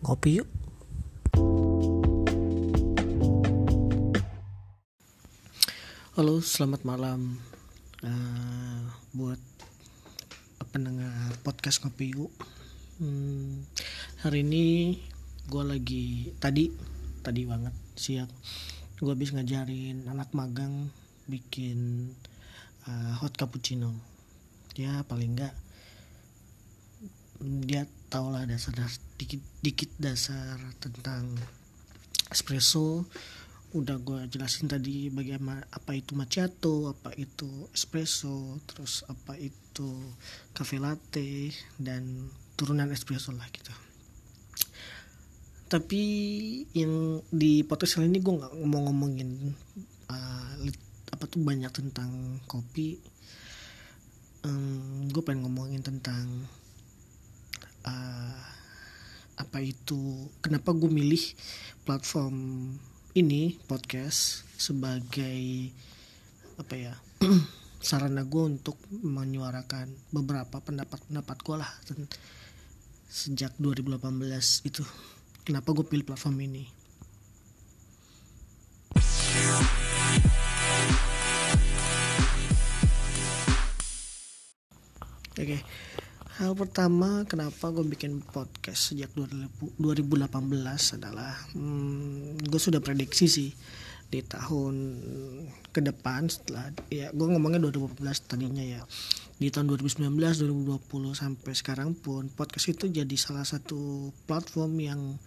Ngopi yuk. Halo, selamat malam buat pendengar podcast Ngopi Yuk. Hari ini gue lagi tadi banget siang gue habis ngajarin anak magang bikin hot cappuccino. Ya paling enggak dia tahulah dasar dikit dasar tentang espresso. Udah gue jelasin tadi bagaimana apa itu macchiato, apa itu espresso, terus apa itu cafe latte dan turunan espresso lah gitu. Tapi yang di podcast kali ini gue nggak mau ngomongin banyak tentang kopi. Gue pengen ngomongin tentang kenapa gue milih platform ini podcast sebagai sarana gue untuk menyuarakan beberapa pendapat gue lah sejak 2018 itu. Kenapa gue pilih platform ini? Oke. Hal pertama kenapa gue bikin podcast sejak 2018 adalah gue sudah prediksi sih di tahun ke depan setelah gue ngomongnya 2018 tadinya ya. Di tahun 2019, 2020 sampai sekarang pun podcast itu jadi salah satu platform yang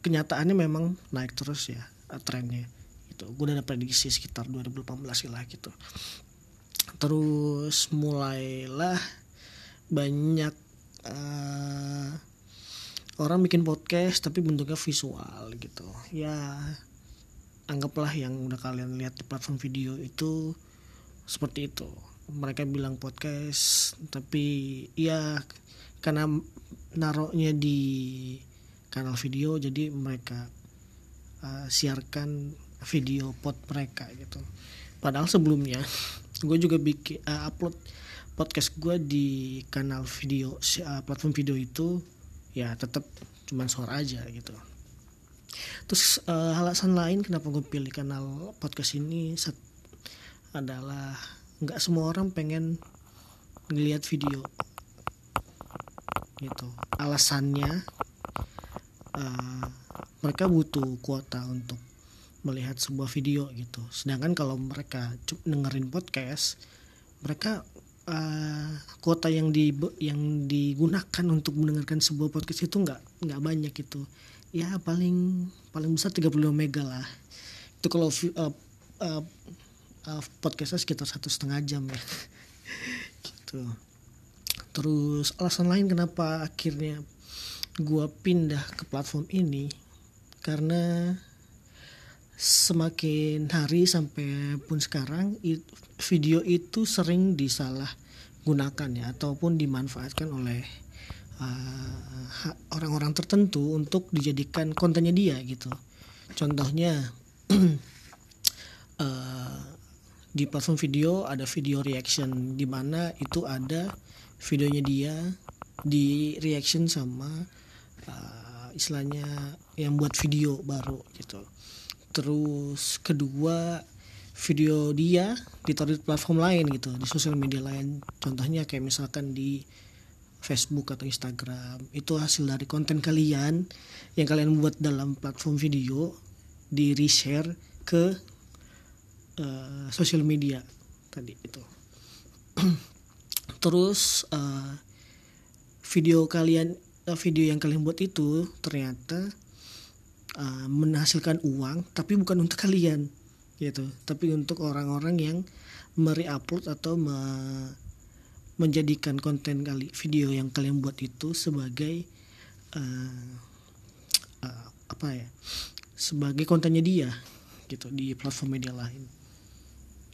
kenyataannya memang naik terus ya trennya. Itu gue udah prediksi sekitar 2018 lah gitu. Terus mulailah banyak orang bikin podcast tapi bentuknya visual gitu. Ya anggaplah yang udah kalian lihat di platform video itu seperti itu. Mereka bilang podcast tapi ya karena naroknya di kanal video jadi mereka siarkan video pod mereka gitu. Padahal sebelumnya gue juga bikin upload podcast gue di kanal video platform video itu ya tetap cuman suara aja gitu. Terus alasan lain kenapa gue pilih kanal podcast ini adalah nggak semua orang pengen ngelihat video gitu. Alasannya mereka butuh kuota untuk melihat sebuah video gitu. Sedangkan kalau mereka dengerin podcast, mereka kuota yang digunakan untuk mendengarkan sebuah podcast itu enggak banyak gitu. Ya paling besar 35 mega lah. Itu kalau podcastnya sekitar 1,5 jam ya. Gitu. Terus alasan lain kenapa akhirnya gua pindah ke platform ini karena semakin hari sampai pun sekarang video itu sering disalahgunakan ya ataupun dimanfaatkan oleh orang-orang tertentu untuk dijadikan kontennya dia gitu. Contohnya di platform video ada video reaction di mana itu ada videonya dia di reaction sama istilahnya yang buat video baru gitu. Terus kedua video dia ditaruh di platform lain gitu, di sosial media lain, contohnya kayak misalkan di Facebook atau Instagram. Itu hasil dari konten kalian yang kalian buat dalam platform video di reshare ke sosial media tadi itu. Terus video yang kalian buat itu ternyata menghasilkan uang tapi bukan untuk kalian gitu, tapi untuk orang-orang yang mereupload atau menjadikan konten video yang kalian buat itu sebagai sebagai kontennya dia gitu di platform media lain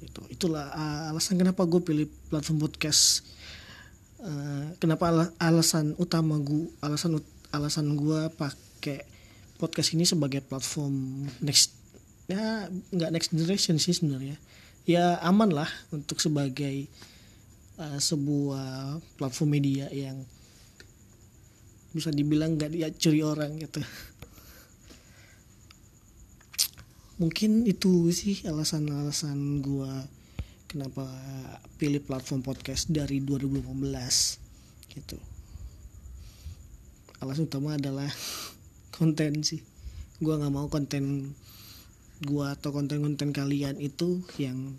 gitu. Itulah alasan kenapa gue pilih platform podcast. Alasan gue pakai podcast ini sebagai platform next generation sih sebenarnya. Ya aman lah untuk sebagai sebuah platform media yang bisa dibilang gak dicuri orang gitu. Mungkin itu sih alasan-alasan gue kenapa pilih platform podcast dari 2018 gitu. Alasan utama adalah konten sih. Gue gak mau konten gue atau konten-konten kalian itu yang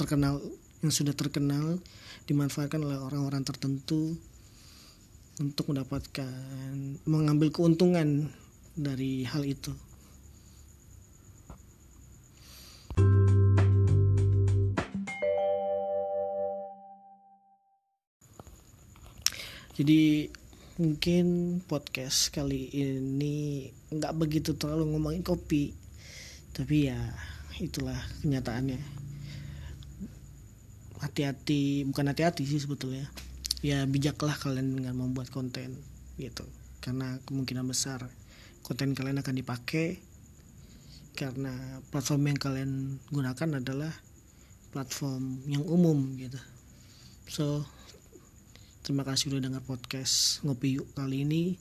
terkenal, yang sudah terkenal, dimanfaatkan oleh orang-orang tertentu untuk mendapatkan, mengambil keuntungan dari hal itu. Jadi mungkin podcast kali ini gak begitu terlalu ngomongin kopi, tapi ya itulah kenyataannya. Hati-hati, bukan hati-hati sih sebetulnya. Ya bijaklah kalian dengan membuat konten gitu. Karena kemungkinan besar konten kalian akan dipakai, karena platform yang kalian gunakan adalah platform yang umum gitu. So, terima kasih udah dengar podcast Ngopi Yuk kali ini.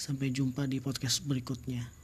Sampai jumpa di podcast berikutnya.